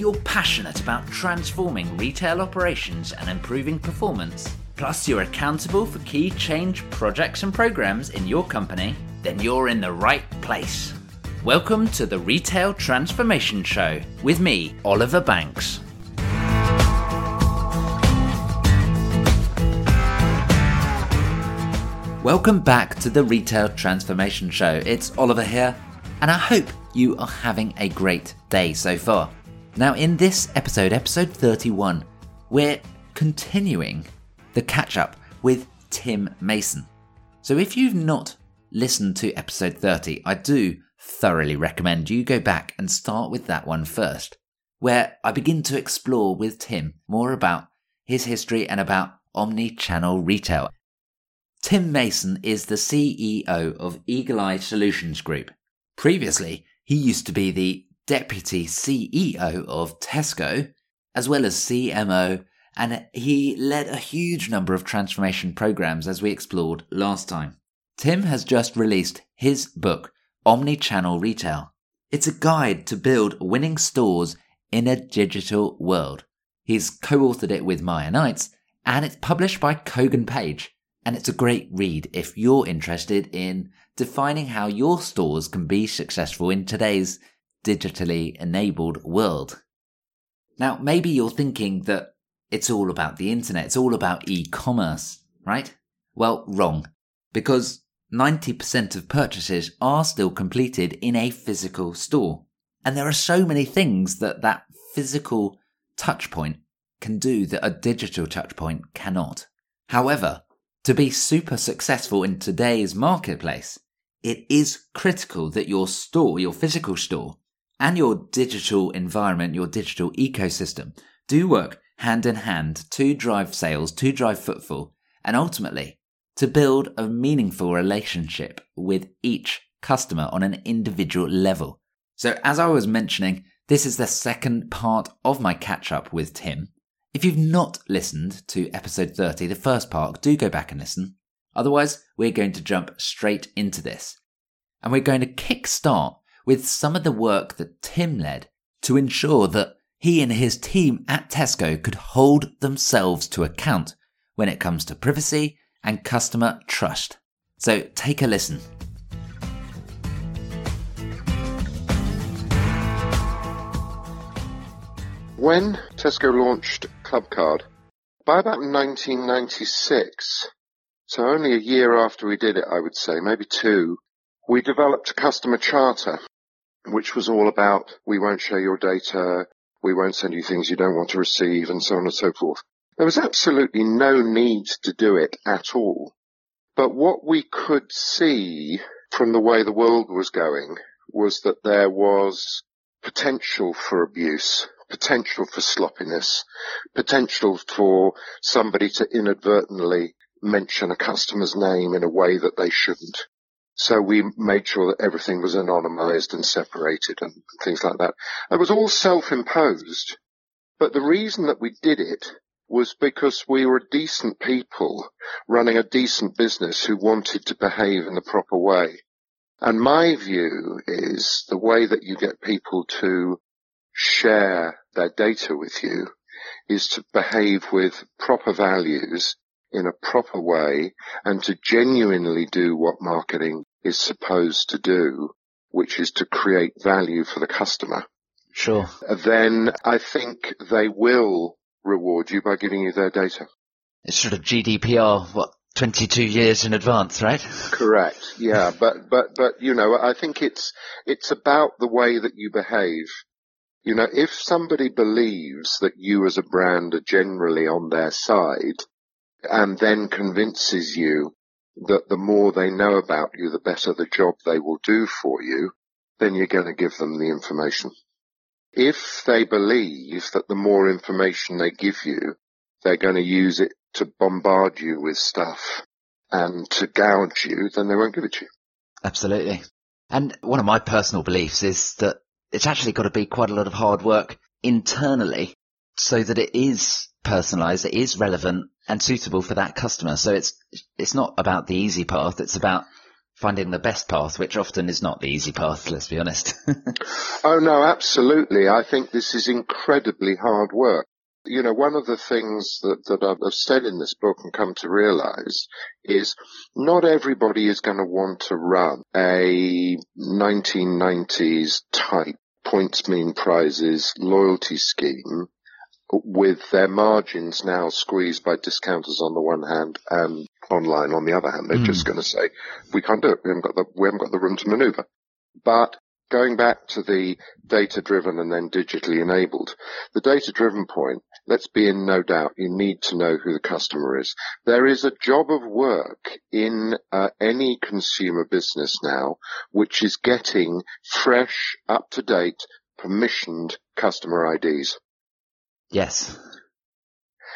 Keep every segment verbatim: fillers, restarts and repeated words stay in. you're passionate about transforming retail operations and improving performance, plus you're accountable for key change projects and programs in your company, then you're in the right place. Welcome to the Retail Transformation Show with me, Oliver Banks. Welcome back to the Retail Transformation Show. It's Oliver here, and I hope you are having a great day so far. Now in this episode, episode thirty-one, we're continuing the catch-up with Tim Mason. So if you've not listened to episode thirty, I do thoroughly recommend you go back and start with that one first, where I begin to explore with Tim more about his history and about omnichannel retail. Tim Mason is the C E O of Eagle Eye Solutions Group. Previously, he used to be the deputy C E O of Tesco, as well as C M O, and he led a huge number of transformation programs as we explored last time. Tim has just released his book, Omnichannel Retail. It's a guide to build winning stores in a digital world. He's co-authored it with Maya Knights, and it's published by Kogan Page. And it's a great read if you're interested in defining how your stores can be successful in today's digitally enabled world. Now, maybe you're thinking that it's all about the internet, it's all about e-commerce, right? Well, wrong, because ninety percent of purchases are still completed in a physical store. And there are so many things that that physical touchpoint can do that a digital touchpoint cannot. However, to be super successful in today's marketplace, it is critical that your store, your physical store, and your digital environment, your digital ecosystem, do work hand in hand to drive sales, to drive footfall, and ultimately to build a meaningful relationship with each customer on an individual level. So as I was mentioning, this is the second part of my catch-up with Tim. If you've not listened to episode thirty, the first part, do go back and listen. Otherwise, we're going to jump straight into this. And we're going to kickstart with some of the work that Tim led to ensure that he and his team at Tesco could hold themselves to account when it comes to privacy and customer trust. So take a listen. When Tesco launched Clubcard, by about nineteen ninety-six, so only a year after we did it, I would say, maybe two, we developed a customer charter, which was all about, we won't share your data, we won't send you things you don't want to receive, and so on and so forth. There was absolutely no need to do it at all. But what we could see from the way the world was going was that there was potential for abuse, potential for sloppiness, potential for somebody to inadvertently mention a customer's name in a way that they shouldn't. So we made sure that everything was anonymized and separated and things like that. It was all self-imposed, but the reason that we did it was because we were decent people running a decent business who wanted to behave in the proper way. And my view is the way that you get people to share their data with you is to behave with proper values in a proper way and to genuinely do what marketing is supposed to do, which is to create value for the customer. Sure. Then I think they will reward you by giving you their data. It's sort of G D P R, what, twenty-two years in advance, right? Correct. Yeah. But, but, but, you know, I think it's, it's about the way that you behave. You know, if somebody believes that you as a brand are generally on their side and then convinces you that the more they know about you, the better the job they will do for you, then you're going to give them the information. If they believe that the more information they give you, they're going to use it to bombard you with stuff and to gouge you, then they won't give it to you. Absolutely. And one of my personal beliefs is that it's actually got to be quite a lot of hard work internally so that it is personalized, it is relevant and suitable for that customer. So it's it's not about the easy path. It's about finding the best path, which often is not the easy path, let's be honest. Oh, no, absolutely. I think this is incredibly hard work. You know, one of the things that, that I've said in this book and come to realize is not everybody is going to want to run a nineteen nineties type points mean prizes loyalty scheme with their margins now squeezed by discounters on the one hand and online on the other hand. They're mm. just going to say, we can't do it. We haven't got the, we haven't got the room to maneuver. But going back to the data-driven and then digitally enabled, the data-driven point, let's be in no doubt, you need to know who the customer is. There is a job of work in uh, any consumer business now, which is getting fresh, up-to-date, permissioned customer I Ds. Yes.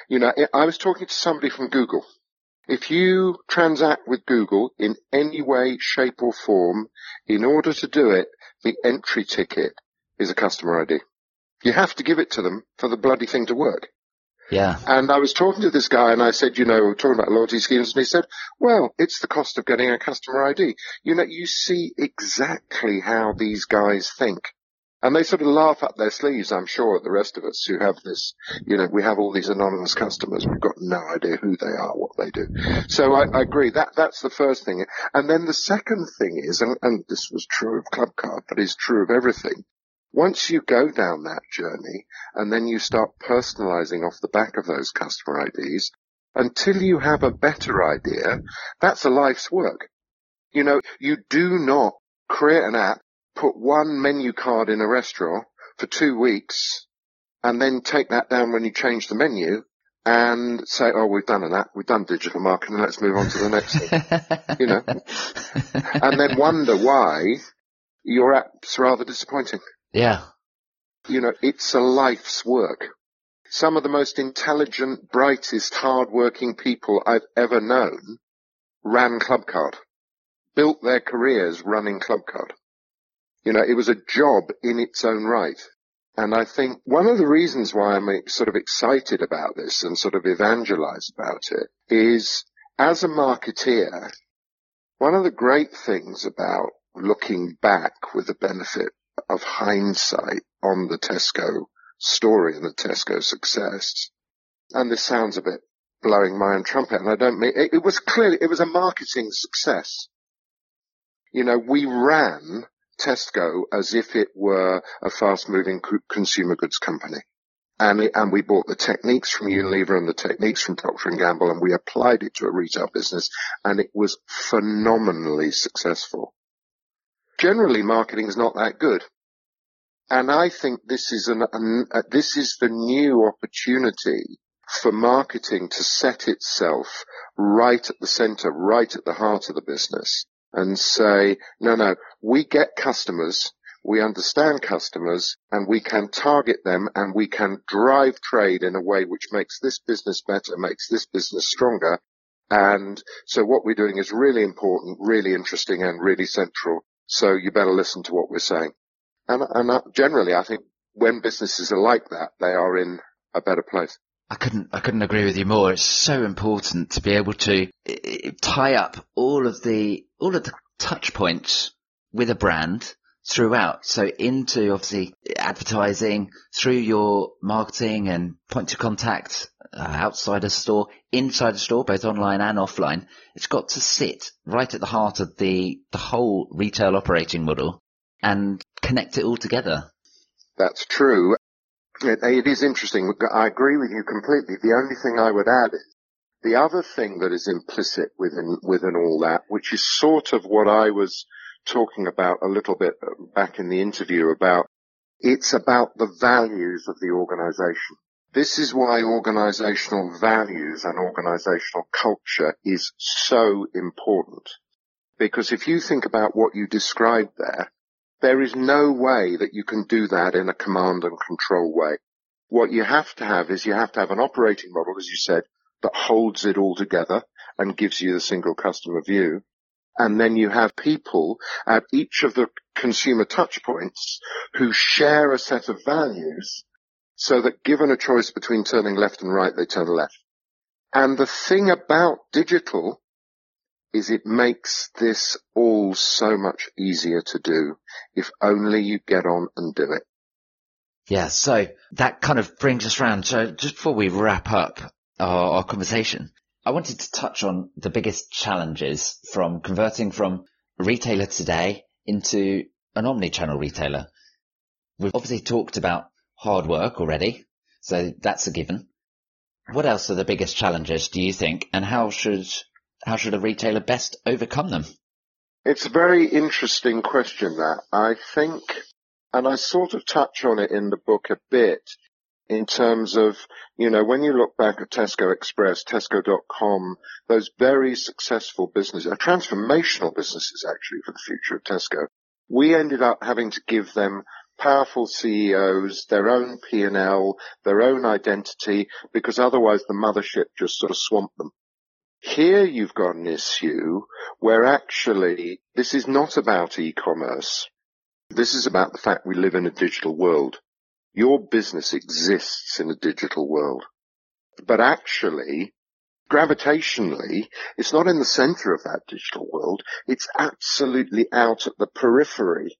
You know, I was talking to somebody from Google. If you transact with Google in any way, shape or form, in order to do it, the entry ticket is a customer I D. You have to give it to them for the bloody thing to work. Yeah. And I was talking to this guy and I said, you know, we're talking about loyalty schemes. And he said, well, it's the cost of getting a customer I D. You know, you see exactly how these guys think. And they sort of laugh up their sleeves, I'm sure, at the rest of us who have this, you know, we have all these anonymous customers. We've got no idea who they are, what they do. So I, I agree. That That's the first thing. And then the second thing is, and, and this was true of Clubcard, but it's true of everything. Once you go down that journey and then you start personalizing off the back of those customer I Ds, until you have a better idea, that's a life's work. You know, you do not create an app, put one menu card in a restaurant for two weeks and then take that down when you change the menu and say, oh, we've done that, we've done digital marketing, let's move on to the next thing, you know, and then wonder why your app's rather disappointing. Yeah. You know, it's a life's work. Some of the most intelligent, brightest, hardworking people I've ever known ran Clubcard, built their careers running Clubcard. You know, it was a job in its own right. And I think one of the reasons why I'm sort of excited about this and sort of evangelize about it is, as a marketeer, one of the great things about looking back with the benefit of hindsight on the Tesco story and the Tesco success, and this sounds a bit blowing my own trumpet, and I don't mean it, it was clearly, it was a marketing success. You know, we ran Tesco as if it were a fast-moving consumer goods company. And it, and we bought the techniques from Unilever and the techniques from Procter and Gamble, and we applied it to a retail business, and it was phenomenally successful. Generally, marketing is not that good. And I think this is an, an uh, this is the new opportunity for marketing to set itself right at the center, right at the heart of the business. And say, no, no, we get customers, we understand customers, and we can target them, and we can drive trade in a way which makes this business better, makes this business stronger. And so what we're doing is really important, really interesting, and really central. So you better listen to what we're saying. And, and generally, I think when businesses are like that, they are in a better place. I couldn't, I couldn't agree with you more. It's so important to be able to tie up all of the, all of the touch points with a brand throughout. So into obviously advertising, through your marketing and point of contact, uh, outside a store, inside a store, both online and offline. It's got to sit right at the heart of the, the whole retail operating model and connect it all together. That's true. It, it is interesting. I agree with you completely. The only thing I would add is the other thing that is implicit within within all that, which is sort of what I was talking about a little bit back in the interview about, it's about the values of the organization. This is why organizational values and organizational culture is so important. Because if you think about what you described there, there is no way that you can do that in a command and control way. What you have to have is you have to have an operating model, as you said, that holds it all together and gives you the single customer view. And then you have people at each of the consumer touch points who share a set of values so that given a choice between turning left and right, they turn left. And the thing about digital is it makes this all so much easier to do if only you get on and do it. Yeah, so that kind of brings us round. So just before we wrap up our, our conversation, I wanted to touch on the biggest challenges from converting from a retailer today into an omnichannel retailer. We've obviously talked about hard work already, so that's a given. What else are the biggest challenges, do you think, and how should how should a retailer best overcome them? It's a very interesting question, that. I think, and I sort of touch on it in the book a bit, in terms of, you know, when you look back at Tesco Express, Tesco dot com, those very successful businesses, are transformational businesses, actually, for the future of Tesco. We ended up having to give them powerful C E Os, their own P and L, their own identity, because otherwise the mothership just sort of swamped them. Here you've got an issue where actually this is not about e-commerce. This is about the fact we live in a digital world. Your business exists in a digital world. But actually, gravitationally, it's not in the center of that digital world. It's absolutely out at the periphery,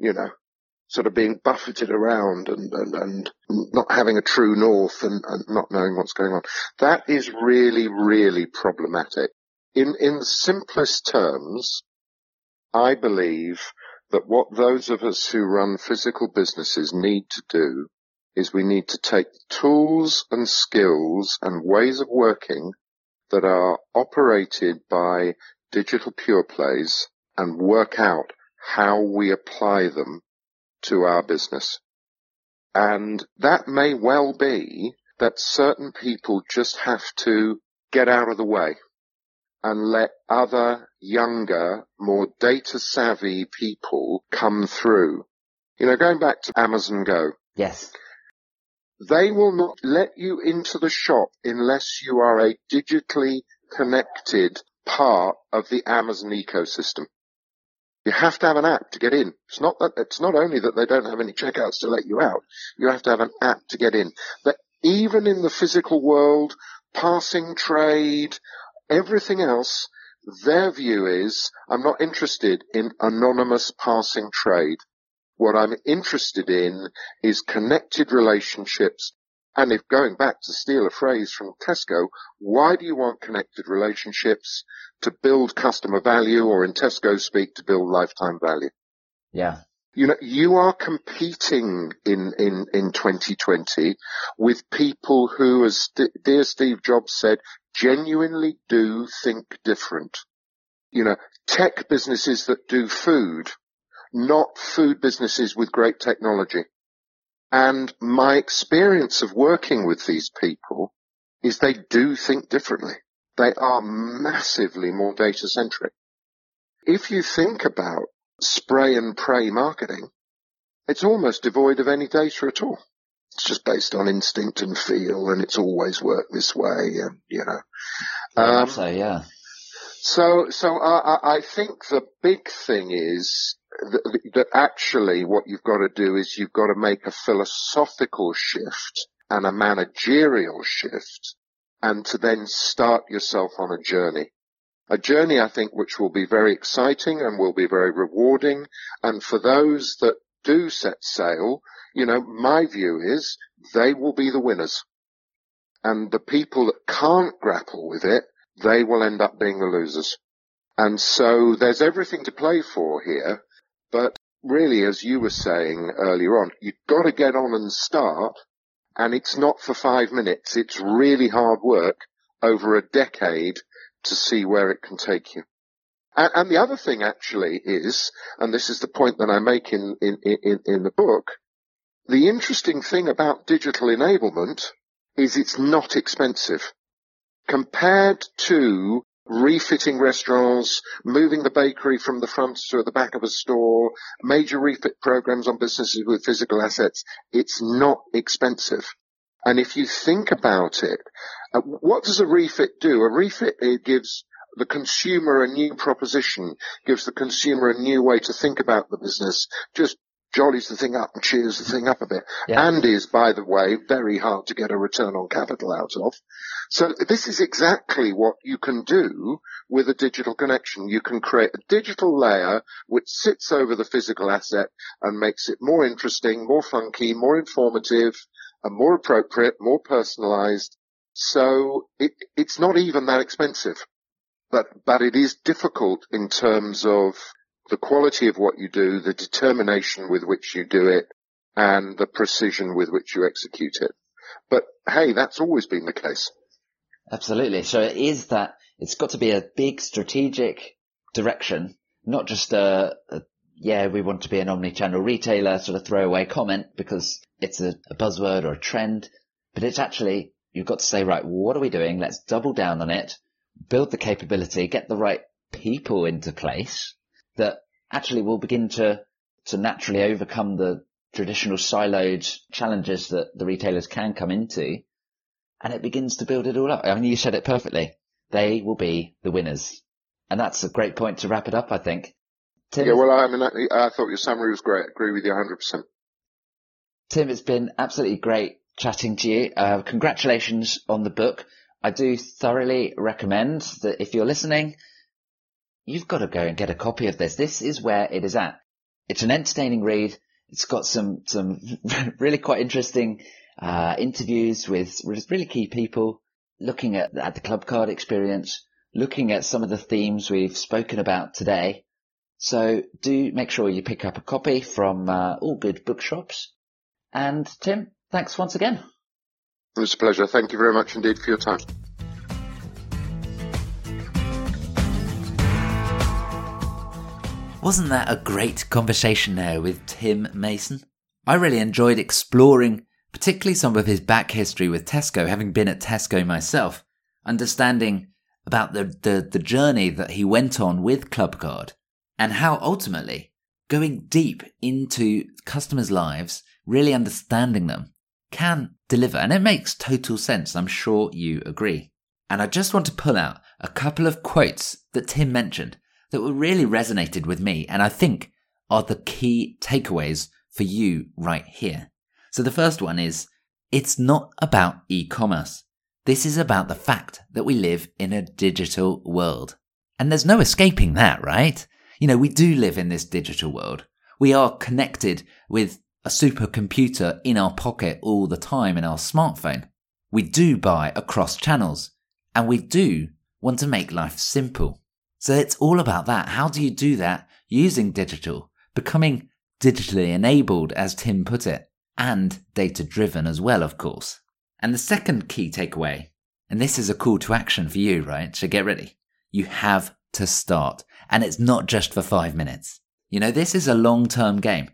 you know, sort of being buffeted around and, and, and not having a true north and, and not knowing what's going on. That is really, really problematic. In, in the simplest terms, I believe that what those of us who run physical businesses need to do is we need to take tools and skills and ways of working that are operated by digital pure plays and work out how we apply them to our business. And that may well be that certain people just have to get out of the way and let other, younger, more data-savvy people come through. You know, going back to Amazon Go. Yes. They will not let you into the shop unless you are a digitally connected part of the Amazon ecosystem. You have to have an app to get in. It's not that, it's not only that they don't have any checkouts to let you out. You have to have an app to get in. But even in the physical world, passing trade, everything else, their view is, I'm not interested in anonymous passing trade. What I'm interested in is connected relationships. And if going back to steal a phrase from Tesco, why do you want connected relationships? To build customer value, or in Tesco speak, to build lifetime value. Yeah. You know, you are competing in, in, in twenty twenty with people who, as D- dear Steve Jobs said, genuinely do think different. You know, tech businesses that do food, not food businesses with great technology. And my experience of working with these people is they do think differently. They are massively more data-centric. If you think about spray and pray marketing, it's almost devoid of any data at all. It's just based on instinct and feel, and it's always worked this way, and you know. Um, um, so, yeah. So, so I, I think the big thing is that, that actually what you've got to do is you've got to make a philosophical shift and a managerial shift, and to then start yourself on a journey. A journey, I think, which will be very exciting and will be very rewarding. And for those that do set sail, you know, my view is they will be the winners. And the people that can't grapple with it, they will end up being the losers. And so there's everything to play for here. But really, as you were saying earlier on, you've got to get on and start. And it's not for five minutes. It's really hard work over a decade to see where it can take you. And, and the other thing actually is, and this is the point that I make in, in, in, in the book, the interesting thing about digital enablement is it's not expensive. Compared to refitting restaurants, moving the bakery from the front to the back of a store, major refit programs on businesses with physical assets, it's not expensive. And if you think about it, uh, what does a refit do? A refit, it gives the consumer a new proposition, gives the consumer a new way to think about the business, just jollies the thing up and cheers the thing up a bit. Yeah. And is, by the way, very hard to get a return on capital out of. So this is exactly what you can do with a digital connection. You can create a digital layer which sits over the physical asset and makes it more interesting, more funky, more informative, and more appropriate, more personalized. So it, it's not even that expensive, but, but it is difficult in terms of the quality of what you do, the determination with which you do it, and the precision with which you execute it. But hey, that's always been the case. Absolutely. So it is that it's got to be a big strategic direction, not just a, a yeah, we want to be an omnichannel retailer sort of throwaway comment because it's a, a buzzword or a trend, but it's actually, you've got to say, right, what are we doing? Let's double down on it, build the capability, get the right people into place that actually will begin to, to naturally overcome the traditional siloed challenges that the retailers can come into. And it begins to build it all up. I mean, you said it perfectly. They will be the winners. And that's a great point to wrap it up, I think. Tim, yeah, well, I mean, I, I thought your summary was great. I agree with you one hundred percent. Tim, it's been absolutely great chatting to you. Uh, congratulations on the book. I do thoroughly recommend that if you're listening, you've got to go and get a copy of this. This is where it is at. It's an entertaining read. It's got some, some really quite interesting uh, interviews with really key people, looking at, at the Clubcard experience, looking at some of the themes we've spoken about today. So do make sure you pick up a copy from uh, all good bookshops. And Tim, thanks once again. It was a pleasure. Thank you very much indeed for your time. Wasn't that a great conversation there with Tim Mason? I really enjoyed exploring particularly some of his back history with Tesco, having been at Tesco myself, understanding about the, the, the journey that he went on with Clubcard and how ultimately going deep into customers' lives, really understanding them, can deliver. And it makes total sense. I'm sure you agree. And I just want to pull out a couple of quotes that Tim mentioned that were really resonated with me and I think are the key takeaways for you right here. So the first one is, it's not about e-commerce. This is about the fact that we live in a digital world. And there's no escaping that, right? You know, we do live in this digital world. We are connected with a supercomputer in our pocket all the time in our smartphone. We do buy across channels and we do want to make life simple. So it's all about that. How do you do that using digital, becoming digitally enabled, as Tim put it, and data-driven as well, of course. And the second key takeaway, and this is a call to action for you, right? So get ready. You have to start. And it's not just for five minutes. You know, this is a long-term game.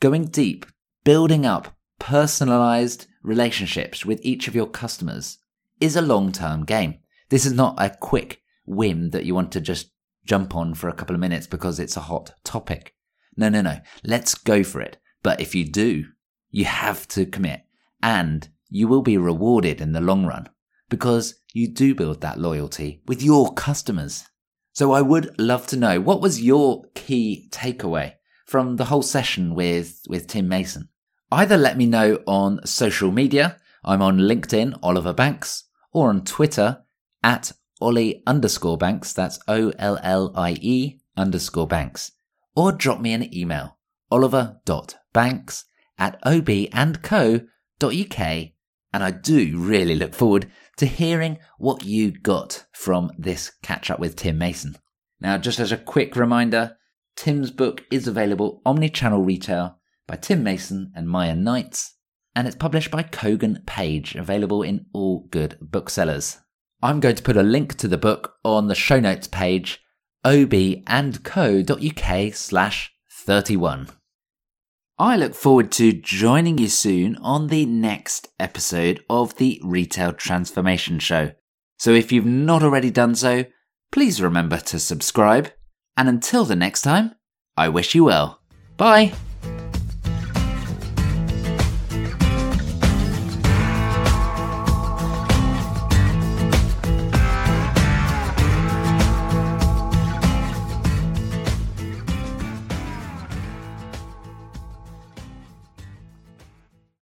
Going deep, building up personalized relationships with each of your customers is a long-term game. This is not a quick whim that you want to just jump on for a couple of minutes because it's a hot topic. No, no, no. Let's go for it. But if you do, you have to commit and you will be rewarded in the long run because you do build that loyalty with your customers. So I would love to know, what was your key takeaway from the whole session with, with Tim Mason? Either let me know on social media. I'm on LinkedIn, Oliver Banks, or on Twitter at Ollie underscore Banks, that's O L L I E underscore Banks. Or drop me an email, oliver.banks at obandco.uk. And I do really look forward to hearing what you got from this catch-up with Tim Mason. Now, just as a quick reminder, Tim's book is available, Omnichannel Retail, by Tim Mason and Maya Knights. And it's published by Kogan Page, available in all good booksellers. I'm going to put a link to the book on the show notes page, obandco.uk slash 31. I look forward to joining you soon on the next episode of the Retail Transformation Show. So if you've not already done so, please remember to subscribe. And until the next time, I wish you well. Bye.